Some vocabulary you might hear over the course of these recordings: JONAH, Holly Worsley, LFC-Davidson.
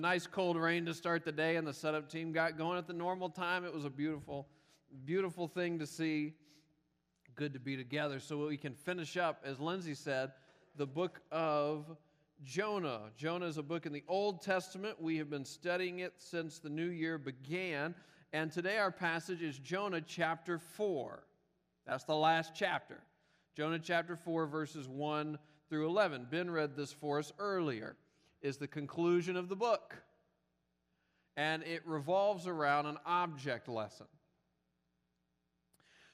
Nice cold rain to start the day, and the setup team got going at the normal time. It was a beautiful, beautiful thing to see. Good to be together. So we can finish up, as Lindsay said, the book of Jonah. Jonah is a book in the Old Testament. We have been studying it since the new year began. And today our passage is Jonah chapter 4. That's the last chapter. Jonah chapter 4, verses 1 through 11. Ben read this for us earlier. It's the conclusion of the book. And it revolves around an object lesson.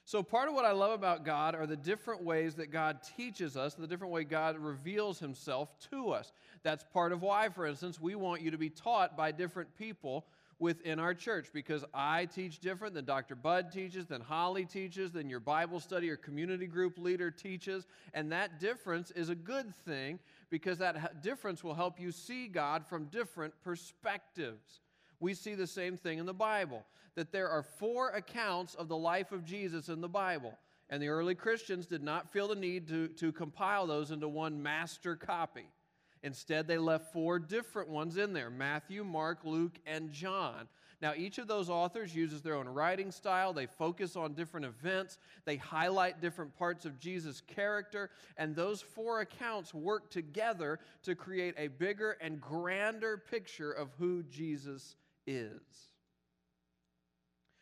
So part of what I love about God are the different ways that God teaches us, the different way God reveals himself to us. That's part of why, for instance, we want you to be taught by different people within our church, because I teach different than Dr. Bud teaches, than Holly teaches, than your Bible study or community group leader teaches, and that difference is a good thing because that difference will help you see God from different perspectives. We see the same thing in the Bible, that there are 4 accounts of the life of Jesus in the Bible, and the early Christians did not feel the need to compile those into one master copy. Instead, they left 4 different ones in there, Matthew, Mark, Luke, and John. Now, each of those authors uses their own writing style. They focus on different events. They highlight different parts of Jesus' character. And those 4 accounts work together to create a bigger and grander picture of who Jesus is.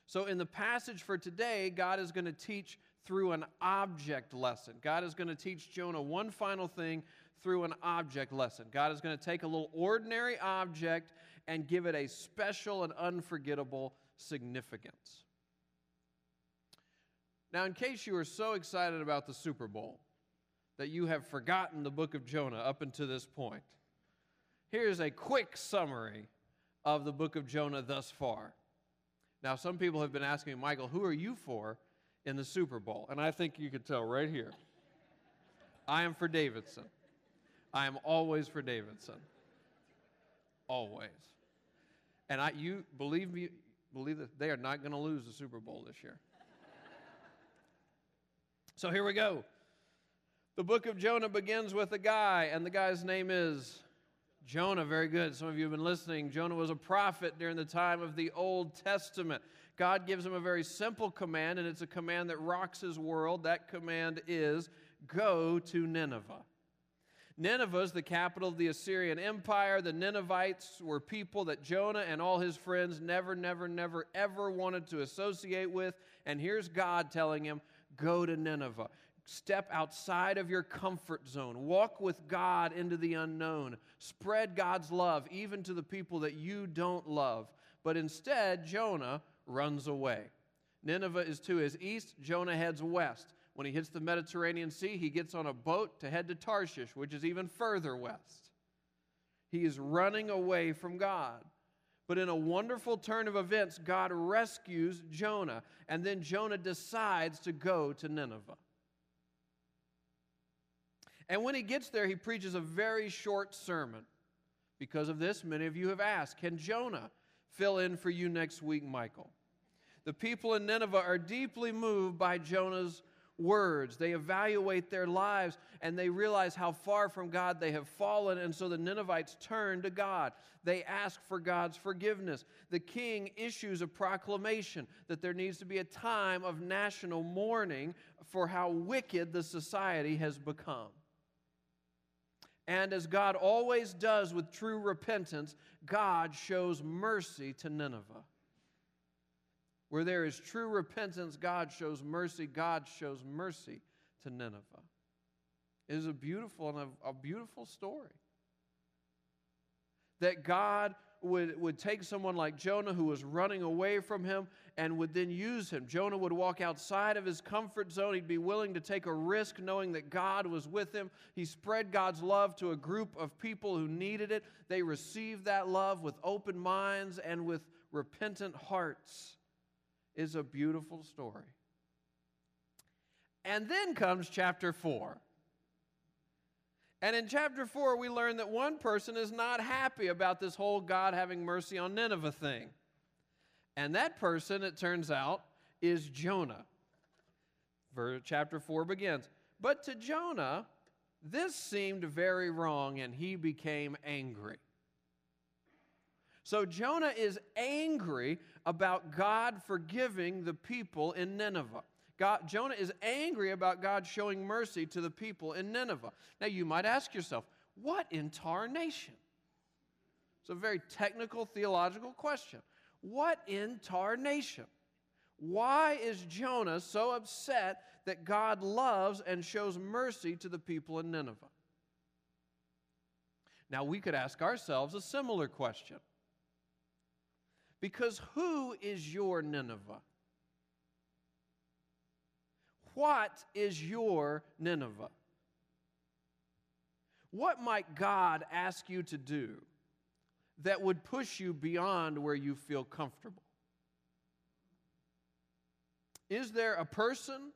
So in the passage for today, God is going to teach through an object lesson. God is going to teach Jonah one final thing through an object lesson. God is going to take a little ordinary object and give it a special and unforgettable significance. Now, in case you are so excited about the Super Bowl that you have forgotten the book of Jonah up until this point, here's a quick summary of the book of Jonah thus far. Now, some people have been asking me, Michael, who are you for in the Super Bowl? And I think you could tell right here. I am for Davidson. I am always for Davidson. Always. And you believe me, believe that they are not going to lose the Super Bowl this year. So here we go. The book of Jonah begins with a guy, and the guy's name is Jonah. Very good. Some of you have been listening. Jonah was a prophet during the time of the Old Testament. God gives him a very simple command, and it's a command that rocks his world. That command is, go to Nineveh. Nineveh is the capital of the Assyrian Empire. The Ninevites were people that Jonah and all his friends never, ever wanted to associate with. And here's God telling him, go to Nineveh. Step outside of your comfort zone. Walk with God into the unknown. Spread God's love even to the people that you don't love. But instead, Jonah runs away. Nineveh is to his east. Jonah heads west. When he hits the Mediterranean Sea, he gets on a boat to head to Tarshish, which is even further west. He is running away from God. But in a wonderful turn of events, God rescues Jonah, and then Jonah decides to go to Nineveh. And when he gets there, he preaches a very short sermon. Because of this, many of you have asked, can Jonah fill in for you next week, Michael? The people in Nineveh are deeply moved by Jonah's words. They evaluate their lives and they realize how far from God they have fallen, and so the Ninevites turn to God. They ask for God's forgiveness. The king issues a proclamation that there needs to be a time of national mourning for how wicked the society has become. And as God always does with true repentance, God shows mercy to Nineveh. Where there is true repentance, God shows mercy. God shows mercy to Nineveh. It is a beautiful and a beautiful story. That God would take someone like Jonah who was running away from him and would then use him. Jonah would walk outside of his comfort zone. He'd be willing to take a risk knowing that God was with him. He spread God's love to a group of people who needed it. They received that love with open minds and with repentant hearts. Is a beautiful story. And then comes chapter 4. And in chapter 4, we learn that one person is not happy about this whole God having mercy on Nineveh thing. And that person, it turns out, is Jonah. Chapter 4 begins. But to Jonah, this seemed very wrong, and he became angry. So Jonah is angry about God forgiving the people in Nineveh. Jonah is angry about God showing mercy to the people in Nineveh. Now you might ask yourself, what in tarnation? It's a very technical theological question. What in tarnation? Why is Jonah so upset that God loves and shows mercy to the people in Nineveh? Now we could ask ourselves a similar question. Because who is your Nineveh? What is your Nineveh? What might God ask you to do that would push you beyond where you feel comfortable? Is there a person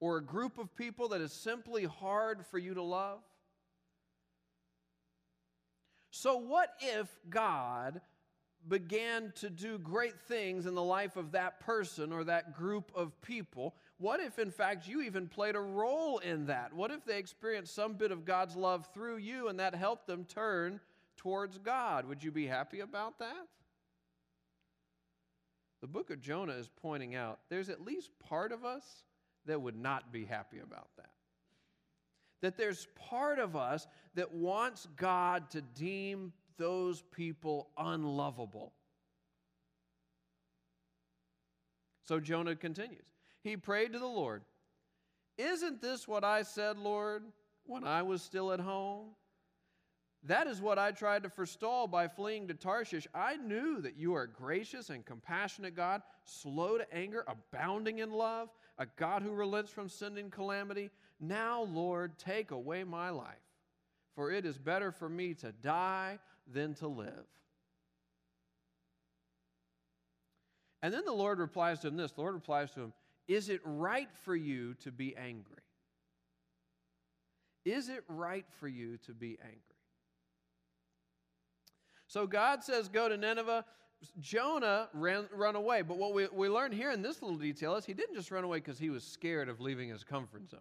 or a group of people that is simply hard for you to love? So what if God began to do great things in the life of that person or that group of people? What if, in fact, you even played a role in that? What if they experienced some bit of God's love through you and that helped them turn towards God? Would you be happy about that? The book of Jonah is pointing out there's at least part of us that would not be happy about that. That there's part of us that wants God to deem those people unlovable. So Jonah continues. He prayed to the Lord, "Isn't this what I said, Lord, when I was still at home? That is what I tried to forestall by fleeing to Tarshish. I knew that you are a gracious and compassionate God, slow to anger, abounding in love, a God who relents from sending calamity. Now, Lord, take away my life, for it is better for me to die than to live." And then the Lord replies to him this. The Lord replies to him, "Is it right for you to be angry? Is it right for you to be angry?" So God says, go to Nineveh. Jonah ran away. But what we learn here in this little detail is he didn't just run away because he was scared of leaving his comfort zone.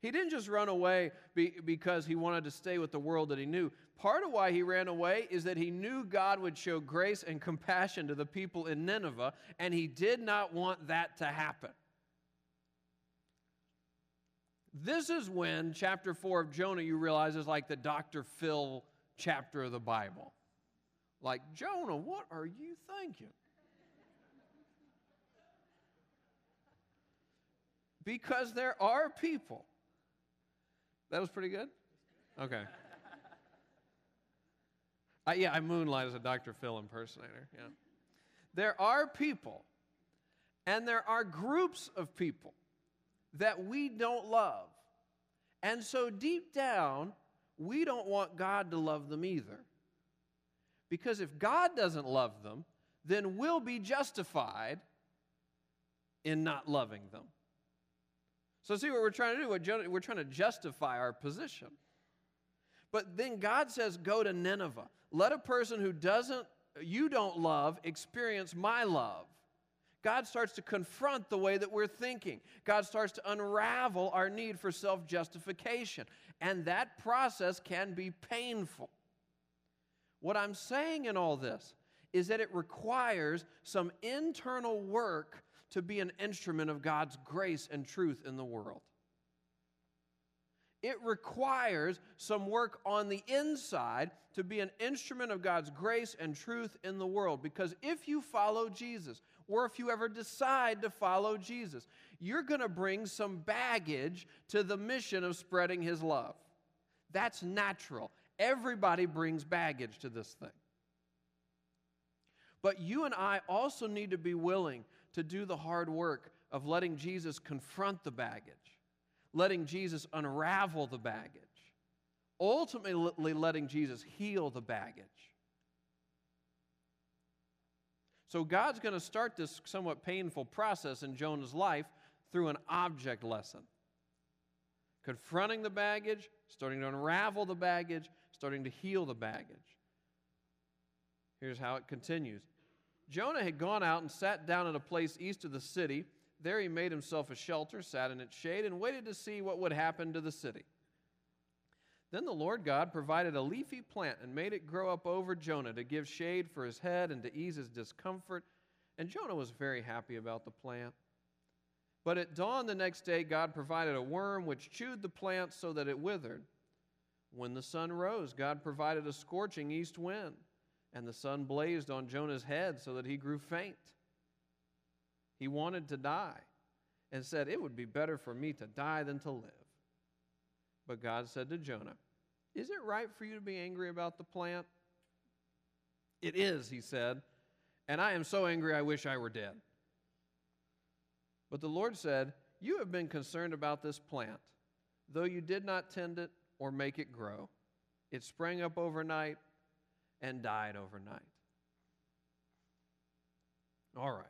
He didn't just run away because he wanted to stay with the world that he knew. Part of why he ran away is that he knew God would show grace and compassion to the people in Nineveh, and he did not want that to happen. This is when chapter 4 of Jonah, you realize, is like the Dr. Phil chapter of the Bible. Like, Jonah, what are you thinking? Because there are people. That was pretty good? Okay. I moonlight as a Dr. Phil impersonator. Yeah. There are people, and there are groups of people that we don't love. And so deep down, we don't want God to love them either. Because if God doesn't love them, then we'll be justified in not loving them. So see what we're trying to do? We're trying to justify our position. But then God says, go to Nineveh. Let a person who you don't love experience my love. God starts to confront the way that we're thinking. God starts to unravel our need for self-justification. And that process can be painful. What I'm saying in all this is that it requires some internal work to be an instrument of God's grace and truth in the world. It requires some work on the inside to be an instrument of God's grace and truth in the world. Because if you follow Jesus, or if you ever decide to follow Jesus, you're going to bring some baggage to the mission of spreading his love. That's natural. Everybody brings baggage to this thing. But you and I also need to be willing to do the hard work of letting Jesus confront the baggage, letting Jesus unravel the baggage, ultimately letting Jesus heal the baggage. So God's going to start this somewhat painful process in Jonah's life through an object lesson. Confronting the baggage, starting to unravel the baggage, starting to heal the baggage. Here's how it continues. Jonah had gone out and sat down at a place east of the city. There he made himself a shelter, sat in its shade, and waited to see what would happen to the city. Then the Lord God provided a leafy plant and made it grow up over Jonah to give shade for his head and to ease his discomfort. And Jonah was very happy about the plant. But at dawn the next day, God provided a worm which chewed the plant so that it withered. When the sun rose, God provided a scorching east wind, and the sun blazed on Jonah's head so that he grew faint. He wanted to die and said, "It would be better for me to die than to live." But God said to Jonah, "Is it right for you to be angry about the plant?" "It is," he said, "and I am so angry I wish I were dead." But the Lord said, "You have been concerned about this plant, though you did not tend it or make it grow. It sprang up overnight and died overnight." All right.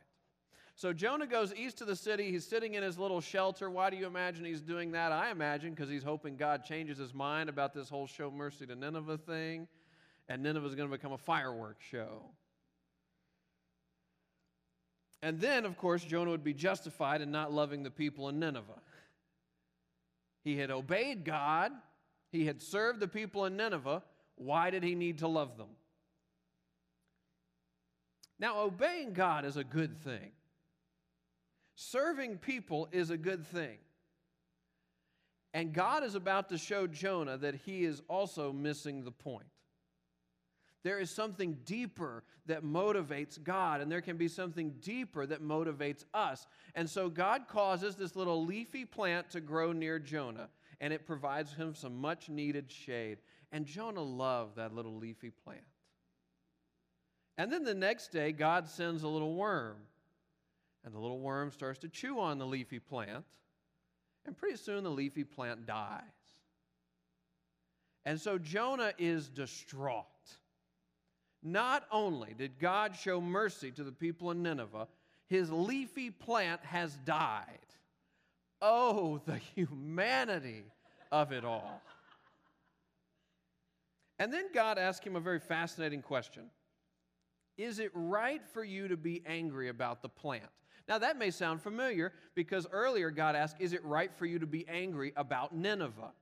So Jonah goes east of the city. He's sitting in his little shelter. Why do you imagine he's doing that? I imagine because he's hoping God changes his mind about this whole show mercy to Nineveh thing, and Nineveh's going to become a fireworks show. And then, of course, Jonah would be justified in not loving the people in Nineveh. He had obeyed God. He had served the people in Nineveh. Why did he need to love them? Now, obeying God is a good thing. Serving people is a good thing. And God is about to show Jonah that he is also missing the point. There is something deeper that motivates God, and there can be something deeper that motivates us. And so God causes this little leafy plant to grow near Jonah, and it provides him some much-needed shade. And Jonah loved that little leafy plant. And then the next day, God sends a little worm. And the little worm starts to chew on the leafy plant, and pretty soon the leafy plant dies. And so Jonah is distraught. Not only did God show mercy to the people in Nineveh, his leafy plant has died. Oh, the humanity of it all. And then God asked him a very fascinating question. Is it right for you to be angry about the plant? Now, that may sound familiar because earlier God asked, is it right for you to be angry about Nineveh?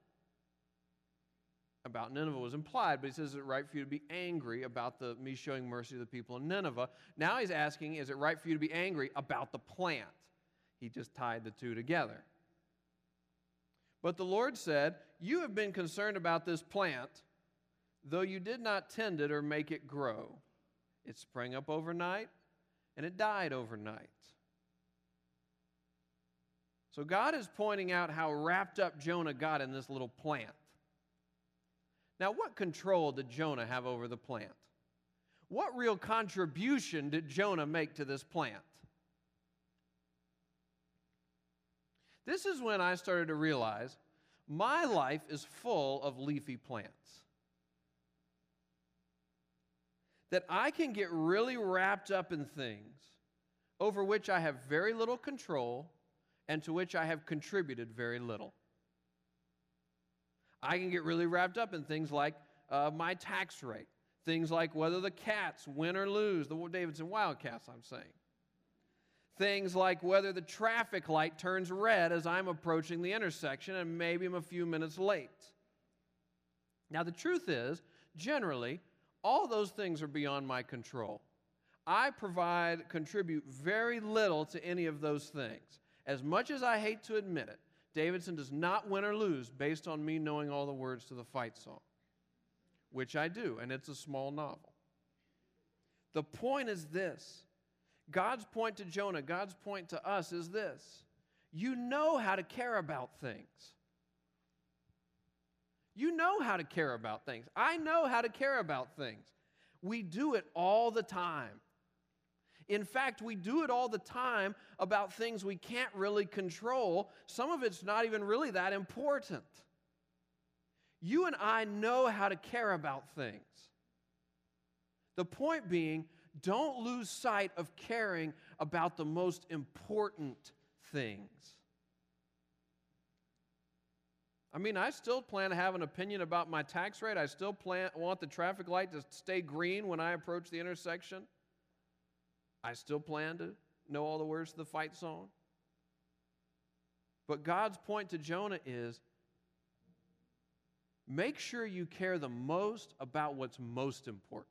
About Nineveh was implied, but he says, is it right for you to be angry about me showing mercy to the people in Nineveh? Now he's asking, is it right for you to be angry about the plant? He just tied the two together. But the Lord said, you have been concerned about this plant, though you did not tend it or make it grow. It sprang up overnight, and it died overnight. So God is pointing out how wrapped up Jonah got in this little plant. Now, what control did Jonah have over the plant? What real contribution did Jonah make to this plant? This is when I started to realize my life is full of leafy plants. That I can get really wrapped up in things over which I have very little control and to which I have contributed very little. I can get really wrapped up in things like my tax rate, things like whether the Cats win or lose, the Davidson Wildcats, I'm saying. Things like whether the traffic light turns red as I'm approaching the intersection and maybe I'm a few minutes late. Now, the truth is, generally, all those things are beyond my control. I contribute very little to any of those things. As much as I hate to admit it, Davidson does not win or lose based on me knowing all the words to the fight song, which I do, and it's a small novel. The point is this. God's point to Jonah, God's point to us is this. You know how to care about things. You know how to care about things. I know how to care about things. We do it all the time. In fact, we do it all the time about things we can't really control. Some of it's not even really that important. You and I know how to care about things. The point being, don't lose sight of caring about the most important things. I mean, I still plan to have an opinion about my tax rate. I still want the traffic light to stay green when I approach the intersection. I still plan to know all the words to the fight song. But God's point to Jonah is, Make sure you care the most about what's most important.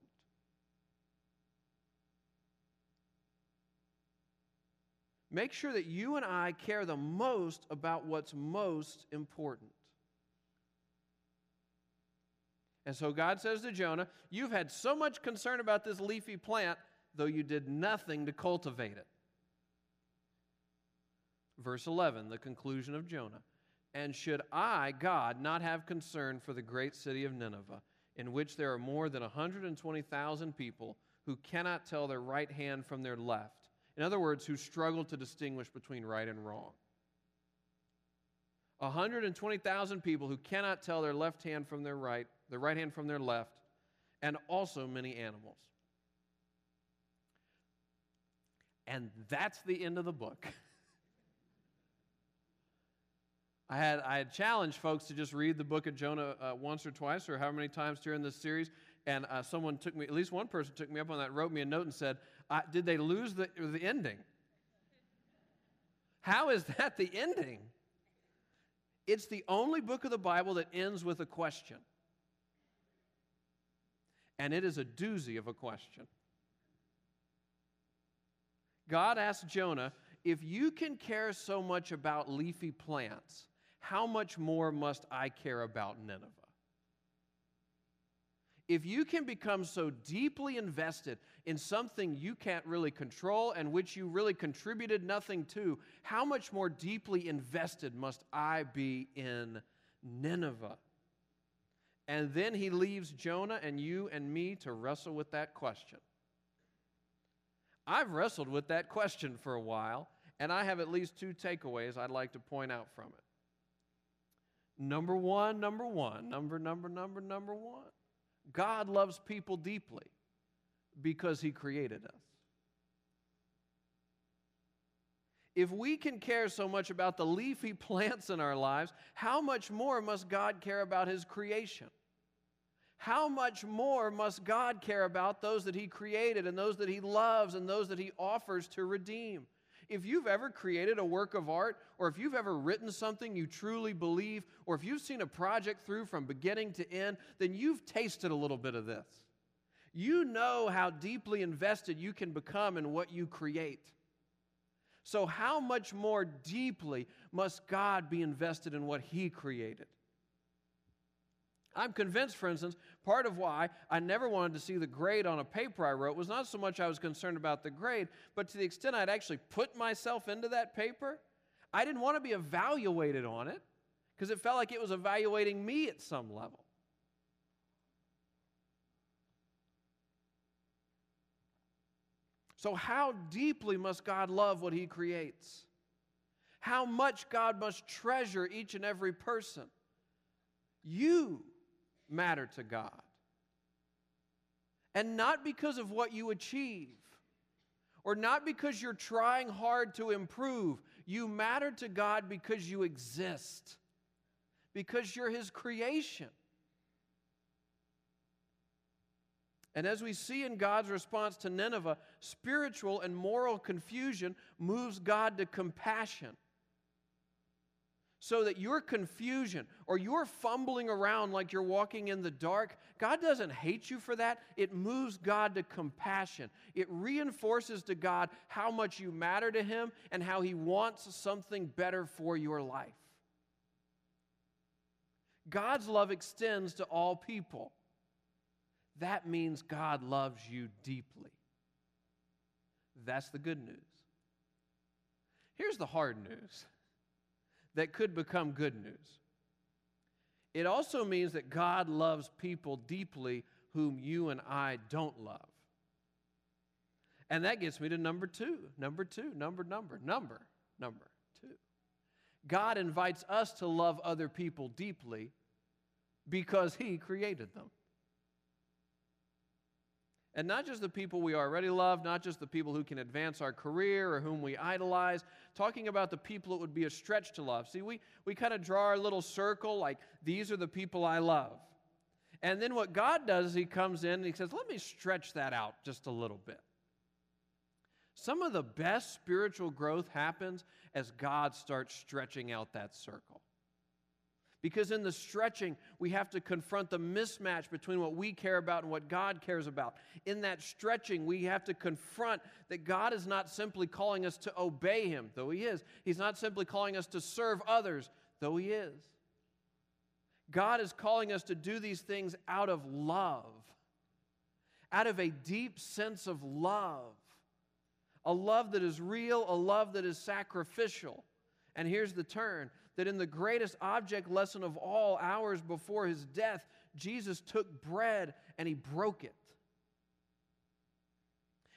Make sure that you and I care the most about what's most important. And so God says to Jonah, you've had so much concern about this leafy plant, though you did nothing to cultivate it. Verse 11, the conclusion of Jonah. And should I, God, not have concern for the great city of Nineveh, in which there are more than 120,000 people who cannot tell their right hand from their left? In other words, who struggle to distinguish between right and wrong. 120,000 people who cannot tell their left hand from their right hand from their left, and also many animals. And that's the end of the book. I had challenged folks to just read the book of Jonah once or twice, or how many times during this series. And someone took me, at least one person took me up on that, wrote me a note and said, did they lose the ending? How is that the ending? It's the only book of the Bible that ends with a question. And it is a doozy of a question. God asked Jonah, if you can care so much about leafy plants, how much more must I care about Nineveh? If you can become so deeply invested in something you can't really control and which you really contributed nothing to, how much more deeply invested must I be in Nineveh? And then he leaves Jonah and you and me to wrestle with that question. I've wrestled with that question for a while, and I have at least two takeaways I'd like to point out from it. Number one. God loves people deeply because he created us. If we can care so much about the leafy plants in our lives, how much more must God care about his creation? How much more must God care about those that he created and those that he loves and those that he offers to redeem? If you've ever created a work of art, or if you've ever written something you truly believe, or if you've seen a project through from beginning to end, then you've tasted a little bit of this. You know how deeply invested you can become in what you create. So how much more deeply must God be invested in what he created? I'm convinced, for instance, part of why I never wanted to see the grade on a paper I wrote was not so much I was concerned about the grade, but to the extent I'd actually put myself into that paper, I didn't want to be evaluated on it because it felt like it was evaluating me at some level. So how deeply must God love what he creates? How much God must treasure each and every person? You matter to God. And not because of what you achieve, or not because you're trying hard to improve. You matter to God because you exist, because you're his creation. And as we see in God's response to Nineveh, spiritual and moral confusion moves God to compassion. So that your confusion or your fumbling around like you're walking in the dark, God doesn't hate you for that. It moves God to compassion. It reinforces to God how much you matter to him and how he wants something better for your life. God's love extends to all people. That means God loves you deeply. That's the good news. Here's the hard news. That could become good news. It also means that God loves people deeply whom you and I don't love. And that gets me to number two. God invites us to love other people deeply because he created them. And not just the people we already love, not just the people who can advance our career or whom we idolize, talking about the people it would be a stretch to love. See, we kind of draw our little circle like, these are the people I love. And then what God does is he comes in and he says, let me stretch that out just a little bit. Some of the best spiritual growth happens as God starts stretching out that circle. Because in the stretching, we have to confront the mismatch between what we care about and what God cares about. In that stretching, we have to confront that God is not simply calling us to obey Him, though He is. He's not simply calling us to serve others, though He is. God is calling us to do these things out of love, out of a deep sense of love, a love that is real, a love that is sacrificial. And here's the turn, that in the greatest object lesson of all, hours before His death, Jesus took bread and He broke it.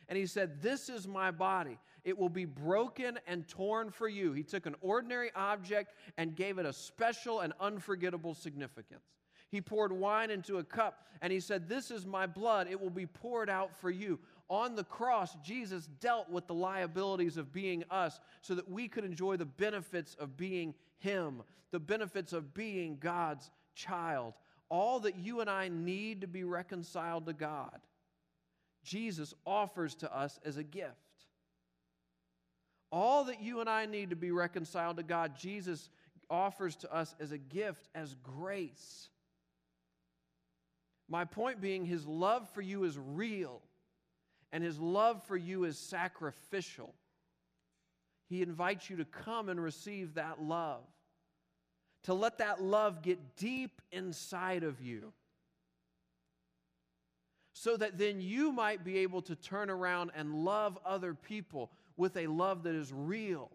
And He said, "This is my body. It will be broken and torn for you." He took an ordinary object and gave it a special and unforgettable significance. He poured wine into a cup and He said, "This is my blood. It will be poured out for you." On the cross, Jesus dealt with the liabilities of being us so that we could enjoy the benefits of being Him, the benefits of being God's child. All that you and I need to be reconciled to God, Jesus offers to us as a gift. All that you and I need to be reconciled to God, Jesus offers to us as a gift, as grace. My point being, His love for you is real. And His love for you is sacrificial. He invites you to come and receive that love, to let that love get deep inside of you, so that then you might be able to turn around and love other people with a love that is real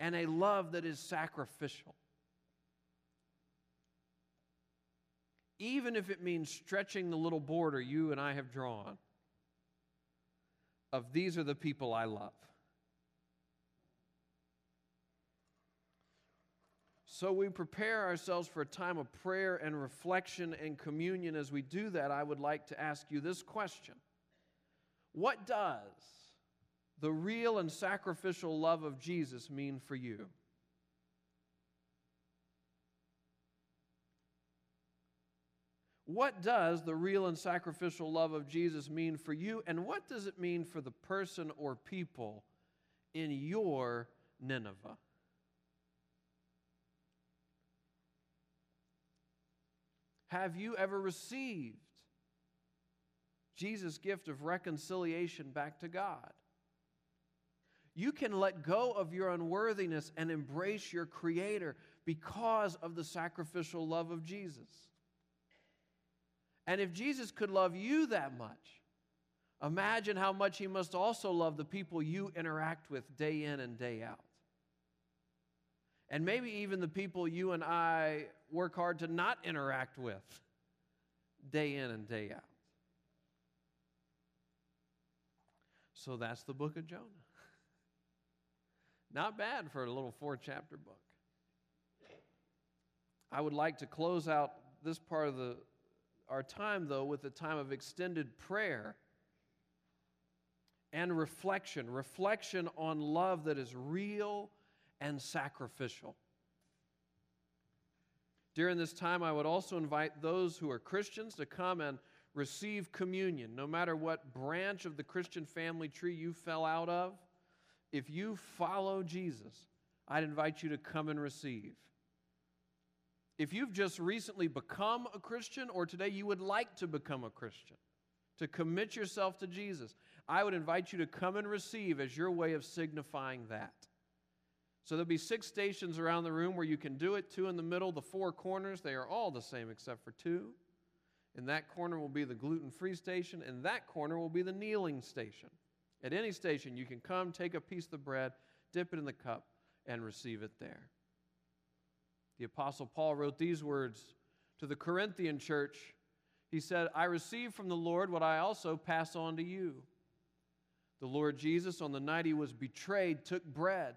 and a love that is sacrificial. Even if it means stretching the little border you and I have drawn of these are the people I love. So we prepare ourselves for a time of prayer and reflection and communion. As we do that, I would like to ask you this question. What does the real and sacrificial love of Jesus mean for you? What does the real and sacrificial love of Jesus mean for you, and what does it mean for the person or people in your Nineveh? Have you ever received Jesus' gift of reconciliation back to God? You can let go of your unworthiness and embrace your Creator because of the sacrificial love of Jesus. And if Jesus could love you that much, imagine how much He must also love the people you interact with day in and day out. And maybe even the people you and I work hard to not interact with day in and day out. So that's the book of Jonah. Not bad for a little 4-chapter book. I would like to close out this part of our time, though, with a time of extended prayer and reflection. Reflection on love that is real and sacrificial. During this time, I would also invite those who are Christians to come and receive communion. No matter what branch of the Christian family tree you fell out of, if you follow Jesus, I'd invite you to come and receive. If you've just recently become a Christian, or today you would like to become a Christian, to commit yourself to Jesus, I would invite you to come and receive as your way of signifying that. So there'll be 6 stations around the room where you can do it, 2 in the middle, the 4 corners, they are all the same except for 2. In that corner will be the gluten-free station, and that corner will be the kneeling station. At any station, you can come, take a piece of the bread, dip it in the cup, and receive it there. The Apostle Paul wrote these words to the Corinthian church. He said, "I received from the Lord what I also pass on to you. The Lord Jesus, on the night He was betrayed, took bread.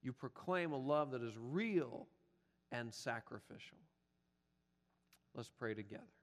You proclaim a love that is real and sacrificial. Let's pray together.